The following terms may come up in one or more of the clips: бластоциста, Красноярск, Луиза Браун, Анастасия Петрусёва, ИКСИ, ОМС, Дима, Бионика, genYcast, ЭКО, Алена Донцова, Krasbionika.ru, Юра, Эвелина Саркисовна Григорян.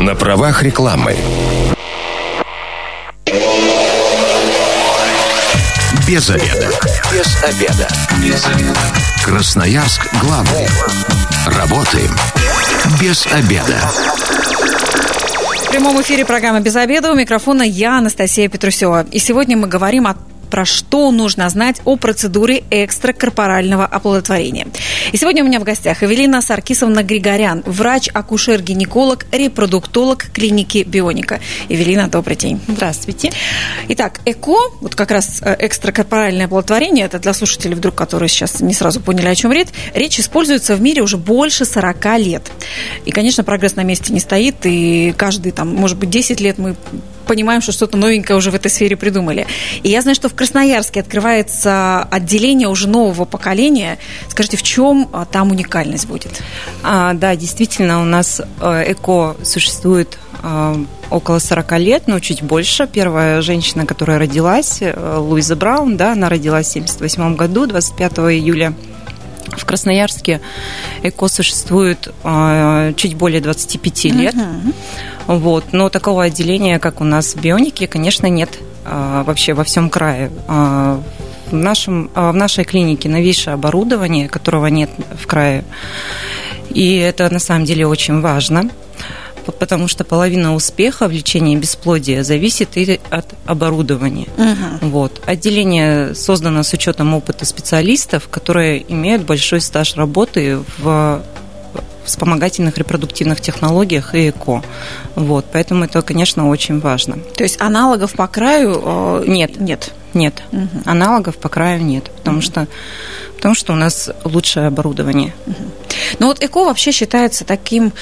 На правах рекламы. Без обеда. Без обеда. Без обеда. Красноярск главный. Работаем без обеда. В прямом эфире программа «Без обеда». У микрофона я, Анастасия Петрусёва. И сегодня мы говорим о про что нужно знать о процедуре экстракорпорального оплодотворения. И сегодня у меня в гостях Эвелина Саркисовна Григорян, врач-акушер-гинеколог, репродуктолог клиники «Бионика». Эвелина, добрый день. Здравствуйте. Итак, ЭКО, вот как раз экстракорпоральное оплодотворение, это для слушателей вдруг, которые сейчас не сразу поняли, о чем речь, используется в мире уже больше 40 лет. И, конечно, прогресс на месте не стоит, и каждые, там, может быть, 10 лет мы понимаем, что что-то новенькое уже в этой сфере придумали. И я знаю, что в Красноярске открывается отделение уже нового поколения. Скажите, в чем там уникальность будет? Да, действительно, у нас ЭКО существует около 40 лет, но чуть больше. Первая женщина, которая родилась, Луиза Браун, да, она родилась в 1978 году, 25 июля. В Красноярске ЭКО существует чуть более 25 лет. Вот. Но такого отделения, как у нас в «Бионике», конечно, нет вообще во всем крае. В нашей клинике новейшее оборудование, которого нет в крае. И это на самом деле очень важно, потому что половина успеха в лечении бесплодия зависит и от оборудования. Вот. Отделение создано с учетом опыта специалистов, которые имеют большой стаж работы в вспомогательных репродуктивных технологиях и ЭКО. Вот. Поэтому это, конечно, очень важно. То есть аналогов по краю нет. Аналогов по краю нет, потому что у нас лучшее оборудование. Но вот ЭКО вообще считается таким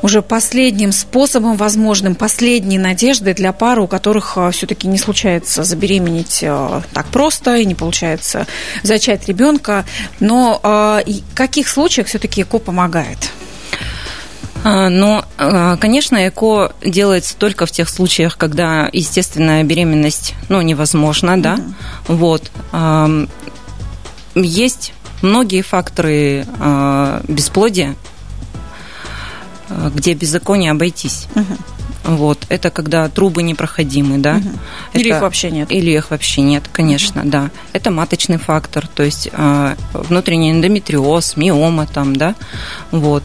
уже последним способом возможным, последней надеждой для пар, у которых все-таки не случается забеременеть так просто и не получается зачать ребенка. Но в каких случаях все-таки ЭКО помогает? Но, конечно, ЭКО делается только в тех случаях, когда естественная беременность, невозможна, да. Вот. Есть многие факторы бесплодия, где беззаконие обойтись. Вот. Это когда трубы непроходимы, да. Это... Или их вообще нет. Конечно, да. Это маточный фактор, то есть внутренний эндометриоз, миома там, да. Вот.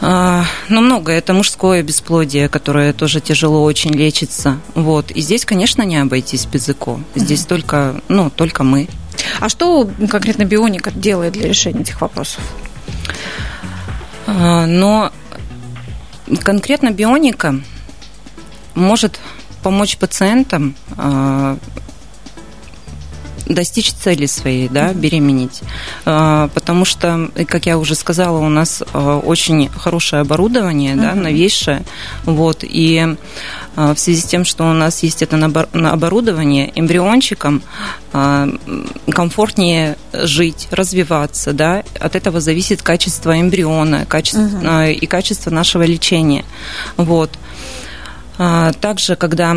Но многое. Это мужское бесплодие, которое тоже тяжело очень лечится. Вот. И здесь, конечно, не обойтись без ЭКО. Здесь только мы. А что конкретно «Бионика» делает для решения этих вопросов? Но конкретно «Бионика» может помочь пациентам достичь цели своей, да, беременеть. Потому что, как я уже сказала, у нас очень хорошее оборудование, да, новейшее. Вот. И в связи с тем, что у нас есть это оборудование, эмбриончикам комфортнее жить, развиваться, да. От этого зависит качество эмбриона, и качество нашего лечения. Вот. Также, когда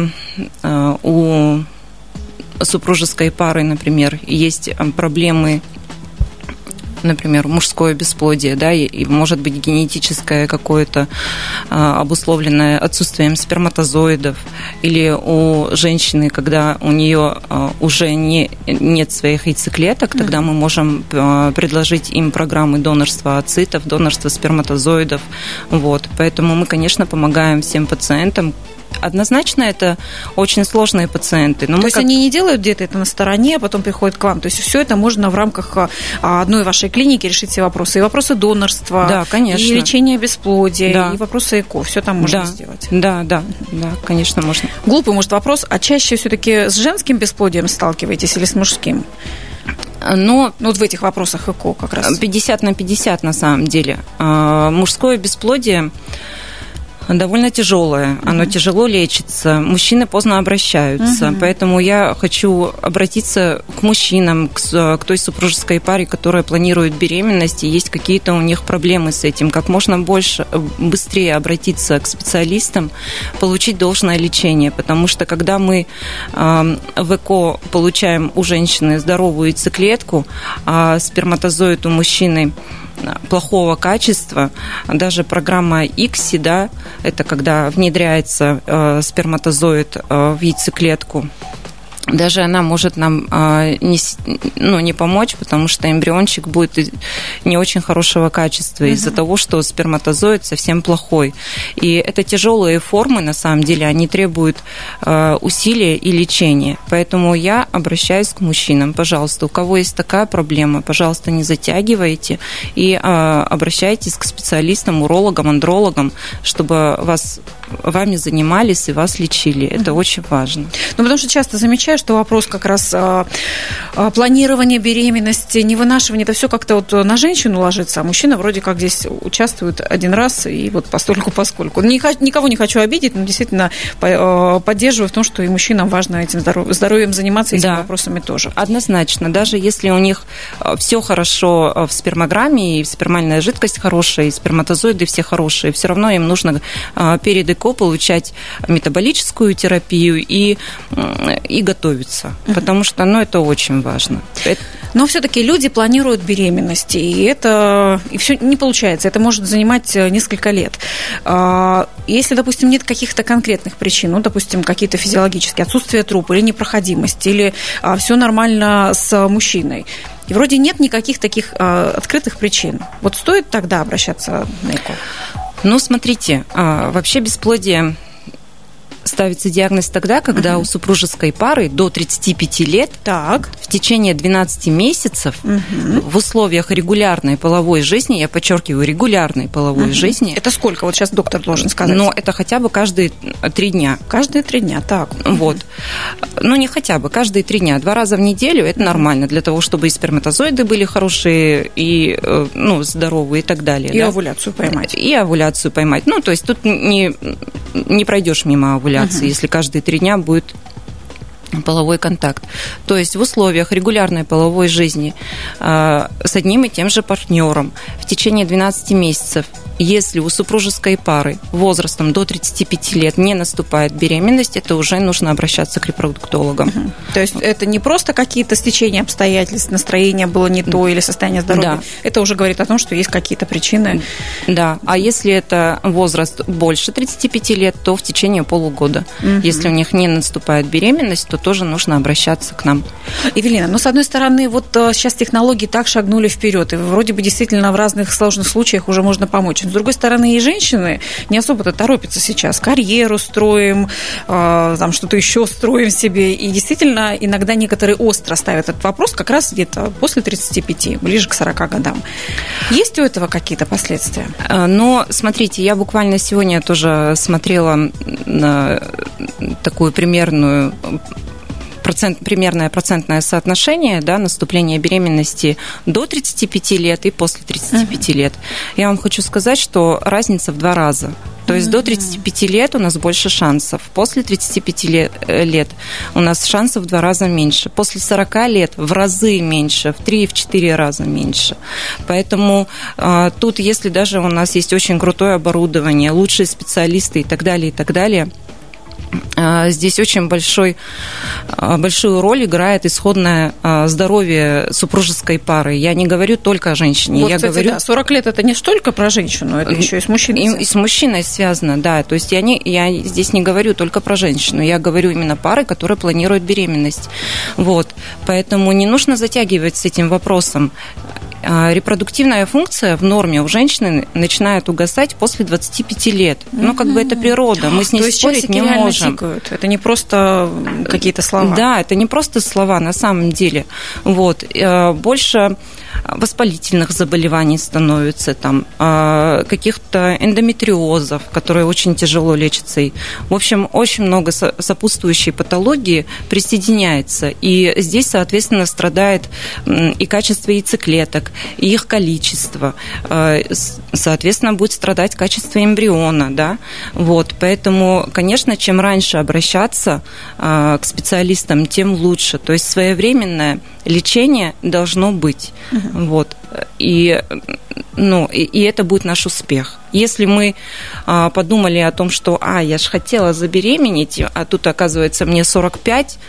у супружеской парой, например, есть проблемы, например, мужское бесплодие, да, и может быть генетическое какое-то, обусловленное отсутствием сперматозоидов, или у женщины, когда у нее уже нет своих яйцеклеток, тогда мы можем предложить им программы донорства ооцитов, донорства сперматозоидов, вот, поэтому мы, конечно, помогаем всем пациентам. Однозначно это очень сложные пациенты. Но то есть они не делают где-то это на стороне, а потом приходят к вам. То есть все это можно в рамках одной вашей клиники решить все вопросы. И вопросы донорства, да, конечно. И лечения бесплодия, да. И вопросы ЭКО. Все там можно сделать. Да, конечно, можно. Глупый, может, вопрос. А чаще все-таки с женским бесплодием сталкиваетесь или с мужским? Но вот в этих вопросах ЭКО как раз. 50/50 на самом деле. Мужское бесплодие довольно тяжелое, оно тяжело лечится, мужчины поздно обращаются, поэтому я хочу обратиться к мужчинам, к той супружеской паре, которая планирует беременность, и есть какие-то у них проблемы с этим, как можно быстрее обратиться к специалистам, получить должное лечение, потому что когда мы в ЭКО получаем у женщины здоровую яйцеклетку, а сперматозоид у мужчины плохого качества. Даже программа ИКСИ, да, это когда внедряется сперматозоид в яйцеклетку, даже она может нам не помочь, потому что эмбриончик будет не очень хорошего качества из-за того, что сперматозоид совсем плохой. И это тяжелые формы, на самом деле, они требуют усилия и лечения. Поэтому я обращаюсь к мужчинам. Пожалуйста, у кого есть такая проблема, пожалуйста, не затягивайте и обращайтесь к специалистам, урологам, андрологам, чтобы вами занимались и вас лечили. Это очень важно. Ну, потому что часто замечаю, что вопрос как раз планирования беременности, невынашивания, это все как-то вот на женщину ложится, а мужчина вроде как здесь участвует один раз и вот постольку-поскольку. Никого не хочу обидеть, но действительно поддерживаю в том, что и мужчинам важно этим здоровьем заниматься, и этими вопросами тоже. Однозначно. Даже если у них все хорошо в спермограмме, и спермальная жидкость хорошая, и сперматозоиды все хорошие, все равно им нужно перед ЭКО получать метаболическую терапию и готовиться, потому что, это очень важно. Но все-таки люди планируют беременность, и это все не получается. Это может занимать несколько лет. Если, допустим, нет каких-то конкретных причин, допустим, какие-то физиологические, отсутствие трупа или непроходимость, или все нормально с мужчиной, и вроде нет никаких таких открытых причин, стоит тогда обращаться на ЭКО? Смотрите, вообще бесплодие ставится диагноз тогда, когда у супружеской пары до 35 лет в течение 12 месяцев в условиях регулярной половой жизни, я подчеркиваю, регулярной половой жизни. Это сколько? Вот сейчас доктор должен сказать. Но это хотя бы каждые 3 дня. Каждые 3 дня, так. Вот. Не хотя бы, каждые 3 дня. 2 раза в неделю это нормально для того, чтобы и сперматозоиды были хорошие, и здоровые, и так далее. И овуляцию поймать. То есть тут не пройдешь мимо овуляции. Если каждые 3 дня будет половой контакт. То есть в условиях регулярной половой жизни с одним и тем же партнером в течение 12 месяцев, если у супружеской пары возрастом до 35 лет не наступает беременность, это уже нужно обращаться к репродуктологам. То есть это не просто какие-то стечения обстоятельств, настроение было не то или состояние здоровья. Да. Это уже говорит о том, что есть какие-то причины. Да. А если это возраст больше 35 лет, то в течение полугода. Если у них не наступает беременность, то тоже нужно обращаться к нам. Эвелина, с одной стороны, сейчас технологии так шагнули вперед, и вроде бы действительно в разных сложных случаях уже можно помочь. С другой стороны, и женщины не особо-то торопятся сейчас. Карьеру строим, что-то еще строим себе. И действительно, иногда некоторые остро ставят этот вопрос как раз где-то после 35, ближе к 40 годам. Есть у этого какие-то последствия? Смотрите, я буквально сегодня тоже смотрела на такую примерное процентное соотношение наступления беременности до 35 лет и после 35 лет. Я вам хочу сказать, что разница в 2 раза. То есть до 35 лет у нас больше шансов. После 35 лет у нас шансов в 2 раза меньше. После 40 лет в разы меньше, в 3-4 раза меньше. Поэтому тут, если даже у нас есть очень крутое оборудование, лучшие специалисты и так далее, здесь очень большую роль играет исходное здоровье супружеской пары. Я не говорю только о женщине. Вот, я говорю... 40 лет это не только про женщину, это еще и с мужчиной. И с мужчиной связано, да. То есть я здесь не говорю только про женщину. Я говорю именно пары, которые планируют беременность. Поэтому не нужно затягивать с этим вопросом. Репродуктивная функция в норме у женщины начинает угасать после 25 лет. Это природа, мы с ней спорить не можем. Тикают. Это не просто какие-то слова. Да, это не просто слова на самом деле. Больше воспалительных заболеваний становится, каких-то эндометриозов, которые очень тяжело лечатся. И, в общем, очень много сопутствующей патологии присоединяется. И здесь, соответственно, страдает и качество яйцеклеток, и их количество. Соответственно, будет страдать качество эмбриона. Да? Поэтому, конечно, чем раньше обращаться к специалистам, тем лучше. То есть своевременное лечение должно быть. Вот. И это будет наш успех. Если мы подумали о том, что я же хотела забеременеть, а тут, оказывается, мне 45,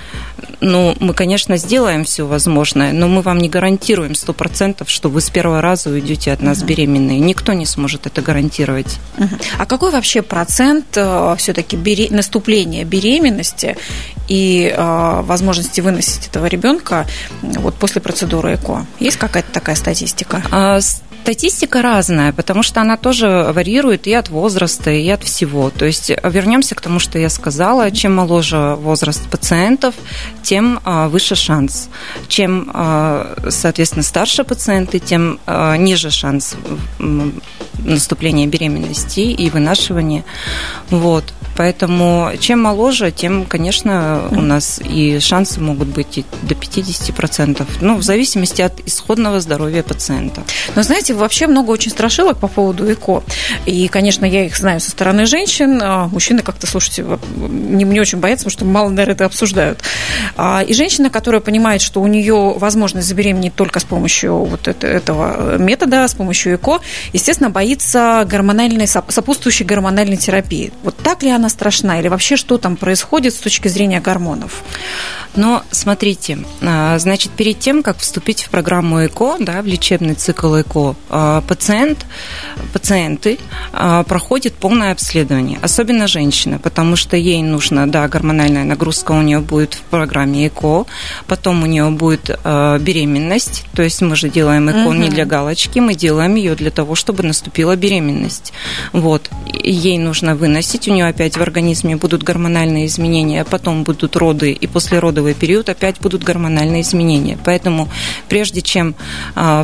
мы, конечно, сделаем все возможное, но мы вам не гарантируем 100%, что вы с первого раза уйдете от нас беременные. Никто не сможет это гарантировать. А какой вообще процент все-таки наступления беременности и возможности выносить этого ребенка вот после процедуры ЭКО? Есть какая-то такая статистика? Статистика разная, потому что она тоже варьирует и от возраста, и от всего. То есть вернемся к тому, что я сказала. Чем моложе возраст пациентов, тем выше шанс. Чем, соответственно, старше пациенты, тем ниже шанс наступления беременности и вынашивания. Вот. Поэтому чем моложе, тем, конечно, у нас и шансы могут быть и до 50%. В зависимости от исходного здоровья пациента. Но, знаете, вообще много очень страшилок по поводу ЭКО. И, конечно, я их знаю со стороны женщин. Мужчины как-то, слушайте, не очень боятся, потому что мало, наверное, это обсуждают. И женщина, которая понимает, что у нее возможность забеременеть только с помощью вот этого метода, с помощью ЭКО, естественно, боится сопутствующей гормональной терапии. Вот так ли она страшна, или вообще что там происходит с точки зрения гормонов? Смотрите, значит, перед тем, как вступить в программу ЭКО, в лечебный цикл ЭКО, пациенты проходят полное обследование, особенно женщина, потому что ей нужна, гормональная нагрузка у нее будет в программе ЭКО, потом у нее будет беременность, то есть мы же делаем ЭКО не для галочки, мы делаем ее для того, чтобы наступила беременность. Вот. Ей нужно выносить, у нее опять в организме будут гормональные изменения, потом будут роды, и послеродовый период опять будут гормональные изменения. Поэтому прежде чем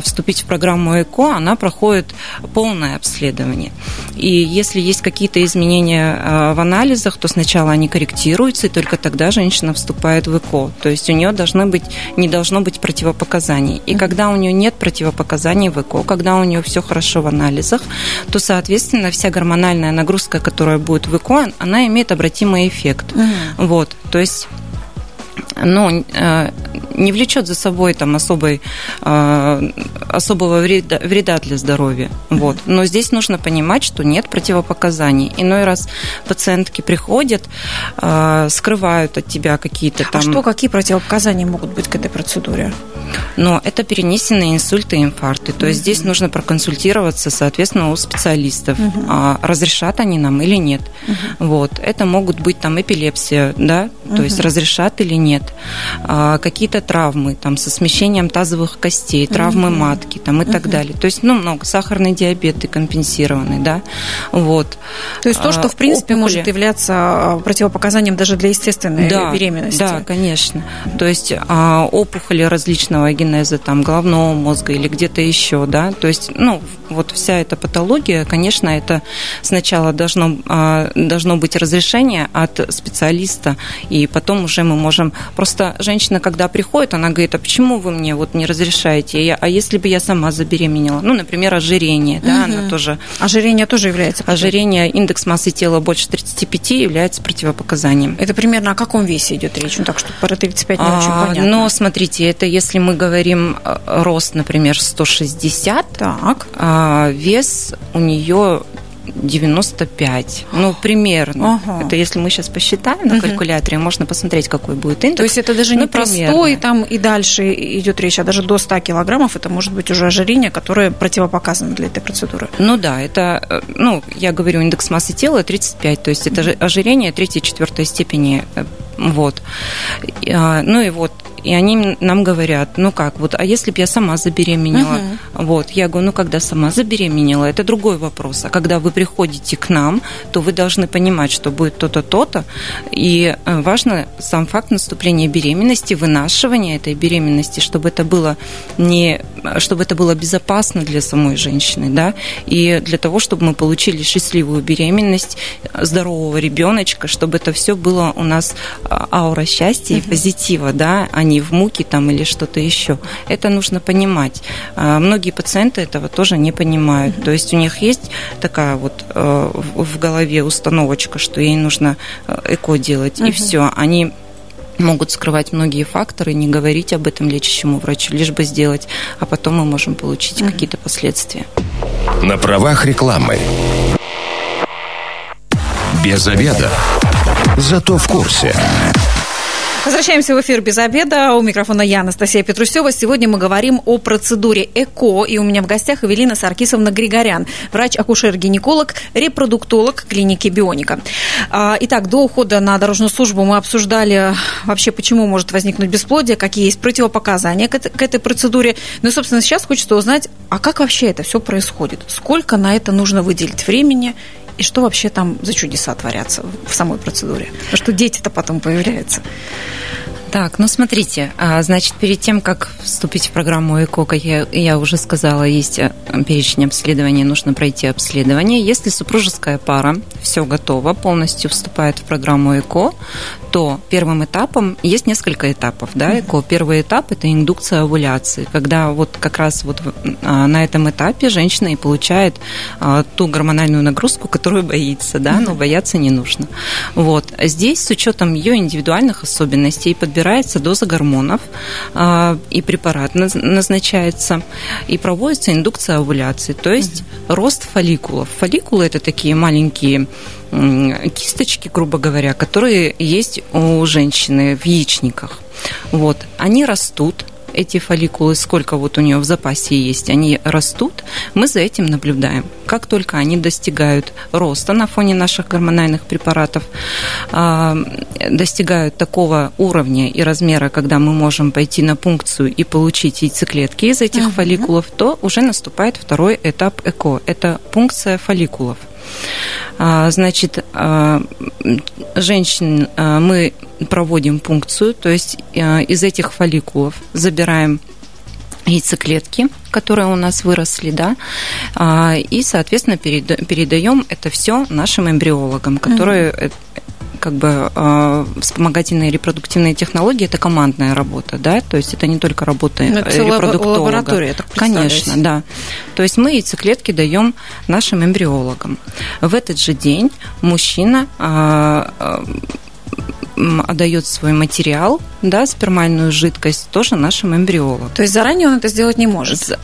вступить в программу ЭКО, она проходит полное обследование. И если есть какие-то изменения в анализах, то сначала они корректируются, и только тогда женщина вступает в ЭКО. То есть у нее не должно быть противопоказаний. И когда у нее нет противопоказаний в ЭКО, когда у нее все хорошо в анализах, то, соответственно, вся гормональная нагрузка, которая будет в ЭКО, она имеет обратимый эффект. Вот, то есть не влечет за собой особого вреда для здоровья. Вот. Но здесь нужно понимать, что нет противопоказаний. Иной раз пациентки приходят, скрывают от тебя какие-то там... какие противопоказания могут быть к этой процедуре? Это перенесенные инсульты и инфаркты. То есть здесь нужно проконсультироваться, соответственно, у специалистов, разрешат они нам или нет. Вот. Это могут быть эпилепсия, то есть разрешат или нет. Какие-то травмы со смещением тазовых костей, травмы матки и так далее. То есть, много. Сахарный диабет и компенсированный, Вот. То есть то, что, в принципе, может являться противопоказанием даже для естественной беременности. Да, конечно. То есть опухоли различного генеза, головного мозга или где-то еще, То есть, вся эта патология, конечно, это сначала должно быть разрешение от специалиста, и потом уже мы можем... Просто женщина, когда приходит, она говорит: а почему вы мне не разрешаете? А если бы я сама забеременела? Например, ожирение, она тоже... Ожирение тоже является... Ожирение, индекс массы тела больше 35 является противопоказанием. Это примерно о каком весе идет речь? Так что про 35 не очень понятно. Смотрите, это если мы говорим рост, например, 160, вес у нее... 95. Примерно. Ага. Это если мы сейчас посчитаем на калькуляторе, можно посмотреть, какой будет индекс. То есть это даже не простой, и дальше идет речь, а даже до 100 килограммов это может быть уже ожирение, которое противопоказано для этой процедуры. Это, я говорю, индекс массы тела 35, то есть это ожирение 3-4 степени. Вот. И они нам говорят: а если бы я сама забеременела? Вот, я говорю, когда сама забеременела, это другой вопрос. А когда вы приходите к нам, то вы должны понимать, что будет то-то, то-то. И важно сам факт наступления беременности, вынашивания этой беременности, чтобы это было безопасно для самой женщины, и для того, чтобы мы получили счастливую беременность, здорового ребеночка, чтобы это все было у нас аура счастья и позитива, а не в муке или что-то еще. Это нужно понимать. Многие пациенты этого тоже не понимают. То есть у них есть такая в голове установочка, что ей нужно ЭКО делать, и все. Они могут скрывать многие факторы, не говорить об этом лечащему врачу, лишь бы сделать, а потом мы можем получить какие-то последствия. На правах рекламы. Без обеда, зато в курсе. Возвращаемся в эфир «Без обеда». У микрофона я, Анастасия Петрусёва. Сегодня мы говорим о процедуре ЭКО. И у меня в гостях Эвелина Саркисовна Григорян, врач-акушер-гинеколог, репродуктолог клиники «Бионика». Итак, до ухода на дорожную службу мы обсуждали вообще, почему может возникнуть бесплодие, какие есть противопоказания к этой процедуре. Ну и, собственно, сейчас хочется узнать, а как вообще это все происходит? Сколько на это нужно выделить времени? И что вообще там за чудеса творятся в самой процедуре? А что дети-то потом появляются? Так, ну смотрите, значит, перед тем, как вступить в программу ЭКО, как я уже сказала, есть перечень обследований, нужно пройти обследование. Если супружеская пара, все готово, полностью вступает в программу ЭКО, то первым этапом, есть несколько этапов, да, ЭКО. Первый этап – это индукция овуляции, когда вот как раз вот на этом этапе женщина и получает ту гормональную нагрузку, которую боится, да, но бояться не нужно. Вот, здесь с учетом ее индивидуальных особенностей подбирается доза гормонов и препарат назначается, и проводится индукция овуляции, то есть рост фолликулов. Фолликулы – это такие маленькие кисточки, грубо говоря, которые есть у женщины в яичниках. Вот. Они растут, эти фолликулы, сколько вот у нее в запасе есть, они растут, мы за этим наблюдаем. Как только они достигают роста на фоне наших гормональных препаратов, достигают такого уровня и размера, когда мы можем пойти на пункцию и получить яйцеклетки из этих фолликулов, то уже наступает второй этап ЭКО. Это пункция фолликулов. Значит, женщин мы проводим пункцию, то есть из этих фолликулов забираем яйцеклетки, которые у нас выросли, да, и, соответственно, передаем это все нашим эмбриологам, которые как бы вспомогательные репродуктивные технологии – это командная работа, да, то есть это не только работа репродуктолога. Лаборатория, я так представляю. Конечно, да. То есть мы яйцеклетки даем нашим эмбриологам. В этот же день мужчина отдает свой материал, да, спермальную жидкость, тоже нашим эмбриологам. То есть заранее он это сделать не может?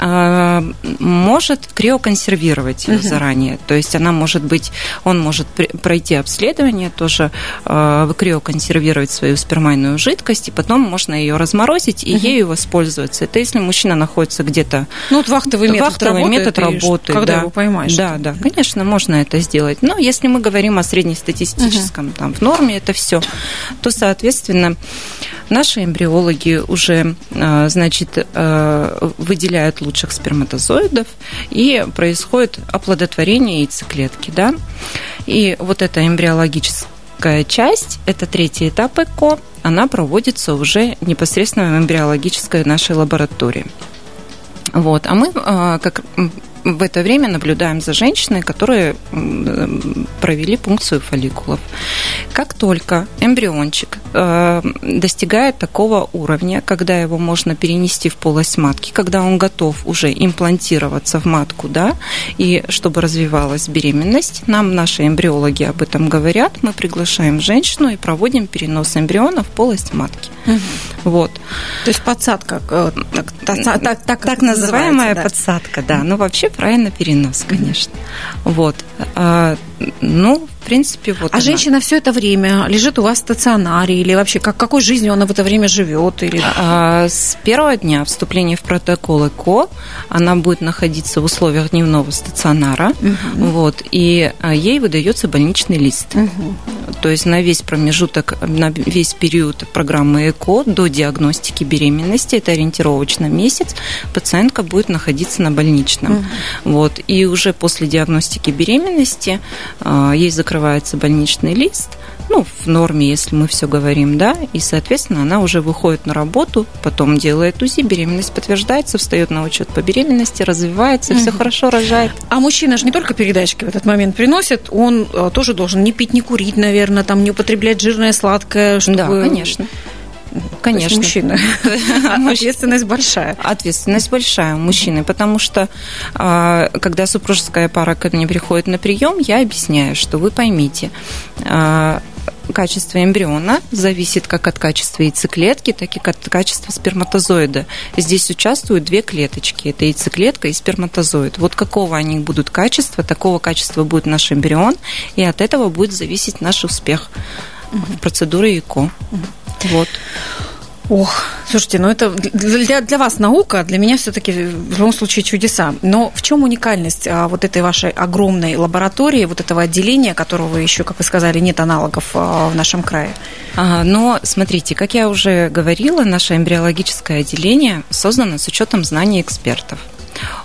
Может криоконсервировать ее заранее. То есть она может быть, он может пройти обследование, тоже криоконсервировать свою спермальную жидкость, и потом можно ее разморозить и ею воспользоваться. Это если мужчина находится где-то... Ну, вот вахтовый метод работает. Когда его поймаешь. Да, да, конечно, можно это сделать. Но если мы говорим о среднестатистическом, там, в норме это все, то, соответственно, наши эмбриологи уже, значит, выделяют лучших сперматозоидов, и происходит оплодотворение яйцеклетки, да. И вот эта эмбриологическая часть, это третий этап ЭКО, она проводится уже непосредственно в эмбриологической нашей лаборатории. Вот, а мы как в это время наблюдаем за женщиной, которые провели пункцию фолликулов. Как только эмбриончик достигает такого уровня, когда его можно перенести в полость матки, когда он готов уже имплантироваться в матку, да, и чтобы развивалась беременность, нам наши эмбриологи об этом говорят, мы приглашаем женщину и проводим перенос эмбриона в полость матки. Вот. То есть подсадка, так называемая, да, подсадка, да. Ну, вообще правильно, перенос, конечно. Вот. Ну, в принципе, вот. А она. Женщина все это время лежит у вас в стационаре, или вообще какой жизнью она в это время живет? Или... С первого дня вступления в протокол ЭКО она будет находиться в условиях дневного стационара, вот, и ей выдается больничный лист. То есть на весь промежуток, на весь период программы ЭКО до диагностики беременности, это ориентировочно месяц, пациентка будет находиться на больничном. Вот, и уже после диагностики беременности ей закрывается больничный лист, ну, в норме, если мы все говорим, да, и, соответственно, она уже выходит на работу, потом делает УЗИ, беременность подтверждается, встает на учет по беременности, развивается, все хорошо, рожает. А мужчина же не только передачки в этот момент приносит, он тоже должен не пить, не курить, наверное, там, не употреблять жирное, сладкое, чтобы... Да, конечно. Конечно. Мужчина. Ответственность большая. Ответственность большая у мужчины, потому что когда супружеская пара ко мне приходит на прием, я объясняю, что вы поймите, качество эмбриона зависит как от качества яйцеклетки, так и от качества сперматозоида. Здесь участвуют две клеточки, это яйцеклетка и сперматозоид. Вот какого они будут качества, такого качества будет наш эмбрион, и от этого будет зависеть наш успех процедуры ЭКО. Вот. Ох, слушайте, ну это для вас наука, а для меня все-таки в любом случае чудеса. Но в чем уникальность вот этой вашей огромной лаборатории, вот этого отделения, которого еще, как вы сказали, нет аналогов в нашем крае? Но смотрите, как я уже говорила, наше эмбриологическое отделение создано с учетом знаний экспертов.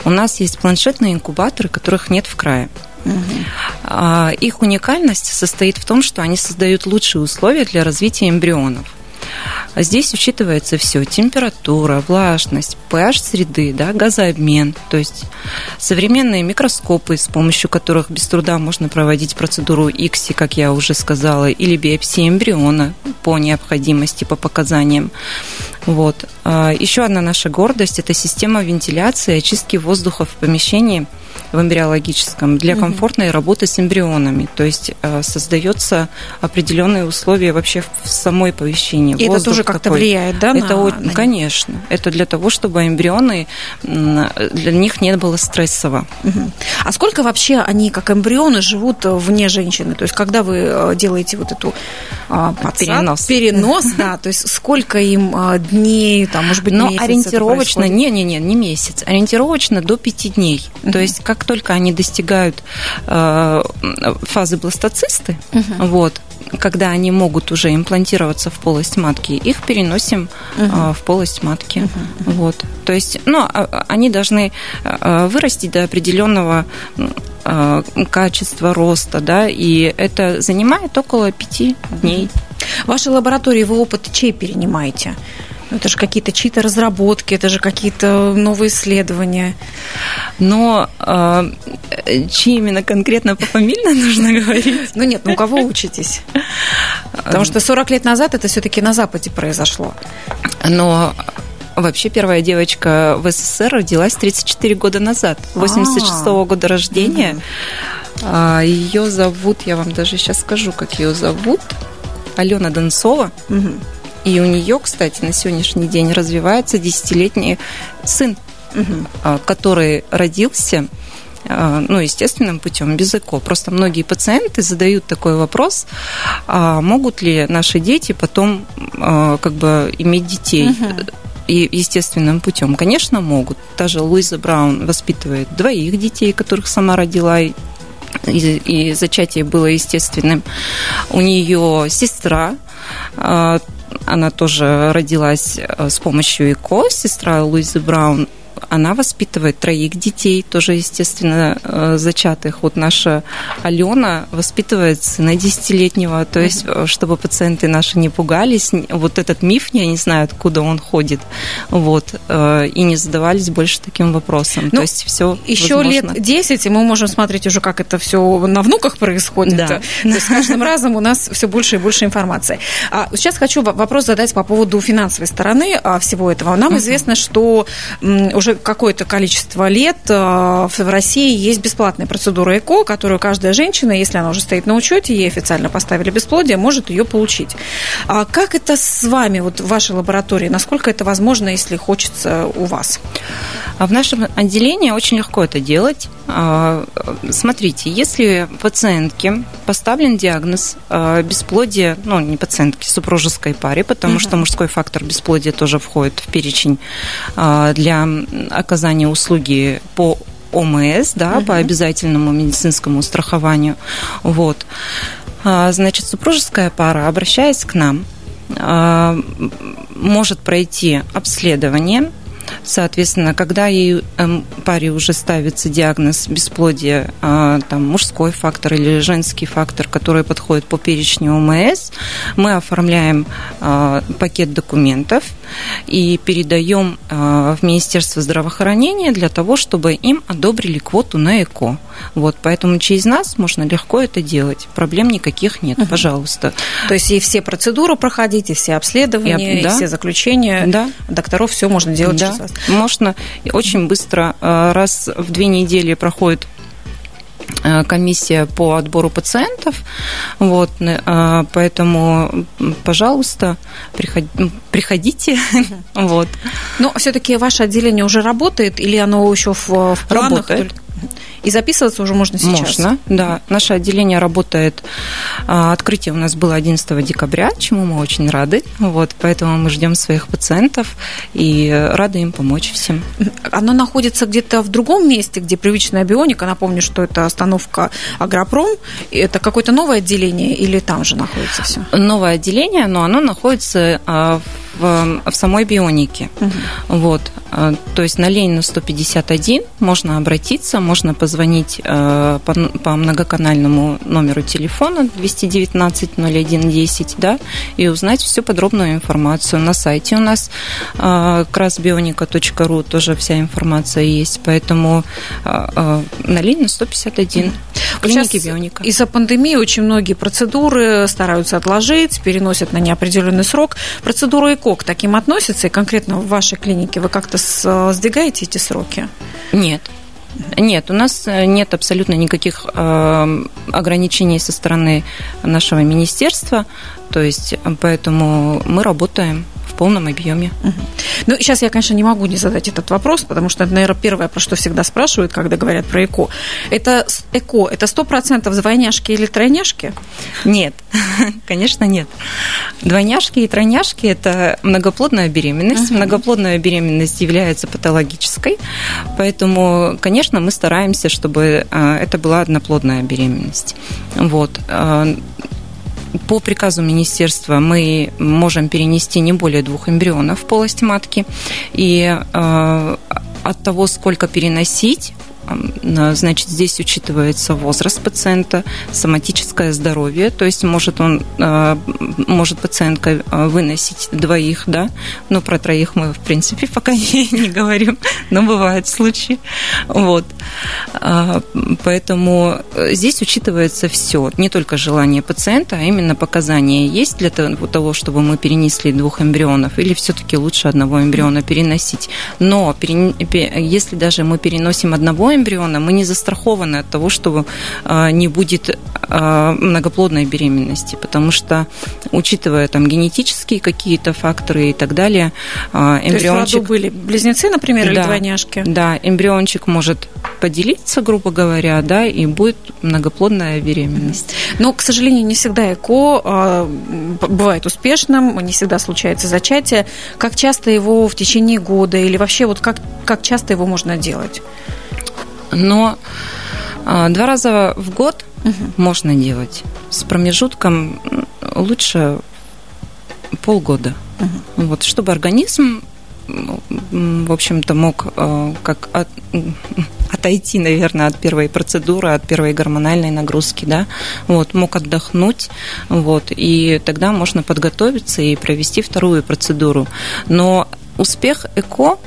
У нас есть планшетные инкубаторы, которых нет в крае. Угу. Их уникальность состоит в том, что они создают лучшие условия для развития эмбрионов. Здесь учитывается все: температура, влажность, pH среды, да, газообмен, то есть современные микроскопы, с помощью которых без труда можно проводить процедуру ИКСИ, как я уже сказала, или биопсии эмбриона по необходимости, по показаниям. Вот. Еще одна наша гордость – это система вентиляции и очистки воздуха в помещении в эмбриологическом для комфортной работы с эмбрионами. То есть создается определенные условия вообще в самой помещении. И воздух это тоже как-то влияет, да? Это, конечно. Это для того, чтобы эмбрионы, для них не было стрессово. Угу. А сколько вообще они, как эмбрионы, живут вне женщины? То есть когда вы делаете вот эту перенос, да, то есть сколько им дней, там, может быть, месяц? Но ориентировочно, не месяц, ориентировочно до 5 дней. То есть как только они достигают фазы бластоцисты, вот, когда они могут уже имплантироваться в полость матки, их переносим в полость матки. Вот. То есть, они должны вырасти до определенного качества роста, да, и это занимает около 5 дней. В вашей лаборатории вы опыт чей перенимаете? Это же какие-то чьи-то разработки, это же какие-то новые исследования. Но чьи именно конкретно пофамильно нужно говорить? Ну нет, у кого учитесь? Потому что 40 лет назад это все-таки на Западе произошло. Но вообще первая девочка в СССР родилась 34 года назад, 86-го года рождения. Ее зовут, я вам даже сейчас скажу, как ее зовут, Алена Донцова. И у нее, кстати, на сегодняшний день развивается 10-летний сын, который родился, естественным путем, без ЭКО. Просто многие пациенты задают такой вопрос: а могут ли наши дети потом иметь детей? И естественным путем, конечно, могут. Та же Луиза Браун воспитывает 2 детей, которых сама родила, и зачатие было естественным. У нее сестра, она тоже родилась с помощью ЭКО, сестра Луизы Браун. Она воспитывает 3 детей, тоже, естественно, зачатых. Вот наша Алена воспитывает сына 10-летнего. То есть, чтобы пациенты наши не пугались, вот этот миф, я не знаю, откуда он ходит, вот, и не задавались больше таким вопросом. То есть, все еще возможно. Лет 10, и мы можем смотреть уже, как это все на внуках происходит. Да. То есть, с каждым разом у нас все больше и больше информации. Сейчас хочу вопрос задать по поводу финансовой стороны всего этого. Нам известно, что уже какое-то количество лет в России есть бесплатная процедура ЭКО, которую каждая женщина, если она уже стоит на учете, ей официально поставили бесплодие, может ее получить. А как это с вами, вот в вашей лаборатории? Насколько это возможно, если хочется у вас? В нашем отделении очень легко это делать. Смотрите, если пациентке поставлен диагноз бесплодия, не пациентке, супружеской паре, потому что мужской фактор бесплодия тоже входит в перечень для оказания услуги по ОМС, да, по обязательному медицинскому страхованию. Вот. Значит, супружеская пара, обращаясь к нам, может пройти обследование. Соответственно, когда ей, паре уже ставится диагноз бесплодия, мужской фактор или женский фактор, который подходит по перечню ОМС, мы оформляем пакет документов и передаем в Министерство здравоохранения для того, чтобы им одобрили квоту на ЭКО. Вот, поэтому через нас можно легко это делать. Проблем никаких нет, пожалуйста. То есть и все процедуры проходить, и все обследования, и все заключения докторов, все можно делать через вас. Можно очень быстро, раз в 2 недели проходит комиссия по отбору пациентов, вот, поэтому, пожалуйста, приходите. Вот. Но все-таки ваше отделение уже работает или оно еще в планах? Работает. И записываться уже можно сейчас? Можно, да. Наше отделение работает. Открытие у нас было 11 декабря, чему мы очень рады. Вот, поэтому мы ждем своих пациентов и рады им помочь всем. Оно находится где-то в другом месте, где привычная Бионика. Напомню, что это остановка Агропром. Это какое-то новое отделение или там же находится все? Новое отделение, но оно находится в самой Бионике. Угу. Вот. То есть на Ленина 151 можно обратиться, можно позвонить по многоканальному номеру телефона 219-01-10, да, и узнать всю подробную информацию. На сайте у нас Krasbionika.ru тоже вся информация есть, поэтому на Ленина 151. Клиники Бионика. Из-за пандемии очень многие процедуры стараются отложить, переносят на неопределенный срок. Процедура ЭКО к таким относится, и конкретно в вашей клинике вы как-то сдвигаете эти сроки? Нет. Нет, у нас нет абсолютно никаких ограничений со стороны нашего министерства, то есть поэтому мы работаем в полном объеме. Угу. Ну, сейчас я, конечно, не могу не задать этот вопрос, потому что это, наверное, первое, про что всегда спрашивают, когда говорят про ЭКО. Это ЭКО, это 100% двойняшки или тройняшки? Нет, конечно, нет. Двойняшки и тройняшки – это многоплодная беременность. Угу. Многоплодная беременность является патологической, поэтому, конечно, мы стараемся, чтобы это была одноплодная беременность. Вот. По приказу министерства мы можем перенести не более 2 эмбрионов в полость матки. И от того, сколько переносить, значит, здесь учитывается возраст пациента, соматическое здоровье, то есть может пациентка выносить 2, да, но про 3 мы, в принципе, пока не говорим, но бывают случаи. Вот. Поэтому здесь учитывается все, не только желание пациента, а именно показания есть для того, чтобы мы перенесли 2 эмбрионов, или все-таки лучше 1 эмбриона переносить. Но если даже мы переносим 1 эмбриона, мы не застрахованы от того, что не будет многоплодной беременности, потому что, учитывая там генетические какие-то факторы и так далее, эмбриончик... То есть в роду были близнецы, например, да, или двойняшки? Да, эмбриончик может поделиться, грубо говоря, да, и будет многоплодная беременность. Но, к сожалению, не всегда ЭКО бывает успешным, не всегда случается зачатие. Как часто его в течение года или вообще вот как часто его можно делать? Но 2 раза в год можно делать. С промежутком лучше полгода. Вот, чтобы организм, в общем-то, мог как отойти, наверное, от первой процедуры, от первой гормональной нагрузки, да, вот, мог отдохнуть, вот, и тогда можно подготовиться и провести вторую процедуру. Но успех ЭКО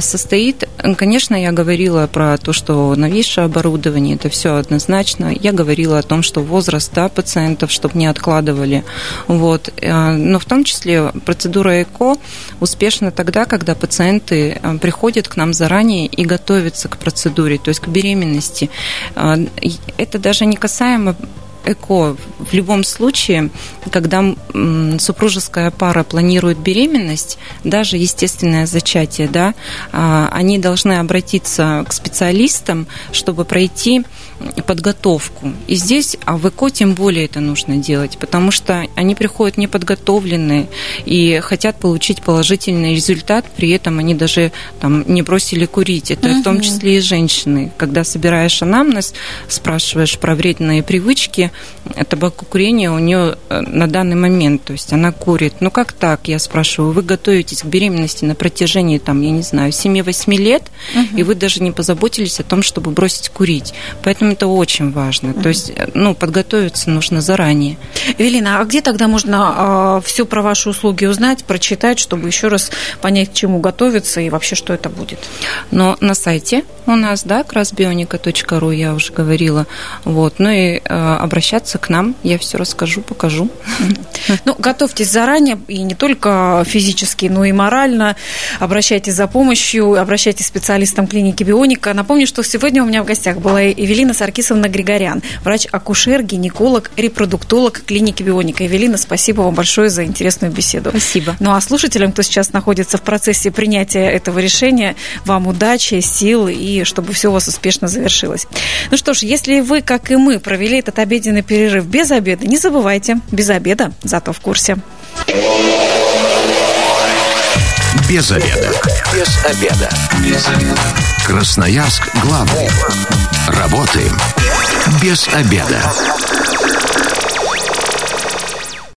состоит, конечно, я говорила про то, что новейшее оборудование, это все однозначно. Я говорила о том, что возраст, да, пациентов, чтобы не откладывали. Вот. Но в том числе процедура ЭКО успешна тогда, когда пациенты приходят к нам заранее и готовятся к процедуре, то есть к беременности. Это даже не касаемо ЭКО. В любом случае, когда супружеская пара планирует беременность, даже естественное зачатие, да, они должны обратиться к специалистам, чтобы пройти подготовку. И здесь, а в ЭКО тем более это нужно делать, потому что они приходят неподготовленные и хотят получить положительный результат, при этом они даже там не бросили курить. Это в том числе и женщины. Когда собираешь анамнез, спрашиваешь про вредные привычки, табакокурение у нее на данный момент, то есть она курит. Ну как так, я спрашиваю, вы готовитесь к беременности на протяжении, там, я не знаю, 7-8 лет, и вы даже не позаботились о том, чтобы бросить курить. Поэтому это очень важно. То есть, ну, подготовиться нужно заранее. Эвелина, а где тогда можно все про ваши услуги узнать, прочитать, чтобы еще раз понять, к чему готовиться и вообще, что это будет? Но на сайте у нас, да, Krasbionika.ru, я уже говорила, вот, ну и обращайтесь обращаться к нам, я все расскажу, покажу. Ну, готовьтесь заранее, и не только физически, но и морально. Обращайтесь за помощью, обращайтесь к специалистам клиники «Бионика». Напомню, что сегодня у меня в гостях была Эвелина Саркисовна Григорян, врач-акушер, гинеколог, репродуктолог клиники «Бионика». Эвелина, спасибо вам большое за интересную беседу. Спасибо. Ну, а слушателям, кто сейчас находится в процессе принятия этого решения, вам удачи, сил и чтобы все у вас успешно завершилось. Ну что ж, если вы, как и мы, провели этот обеденный перерыв без обеда, не забывайте, без обеда, зато в курсе. Без обеда. Без обеда. Без обеда. Красноярск главный. Работаем без обеда.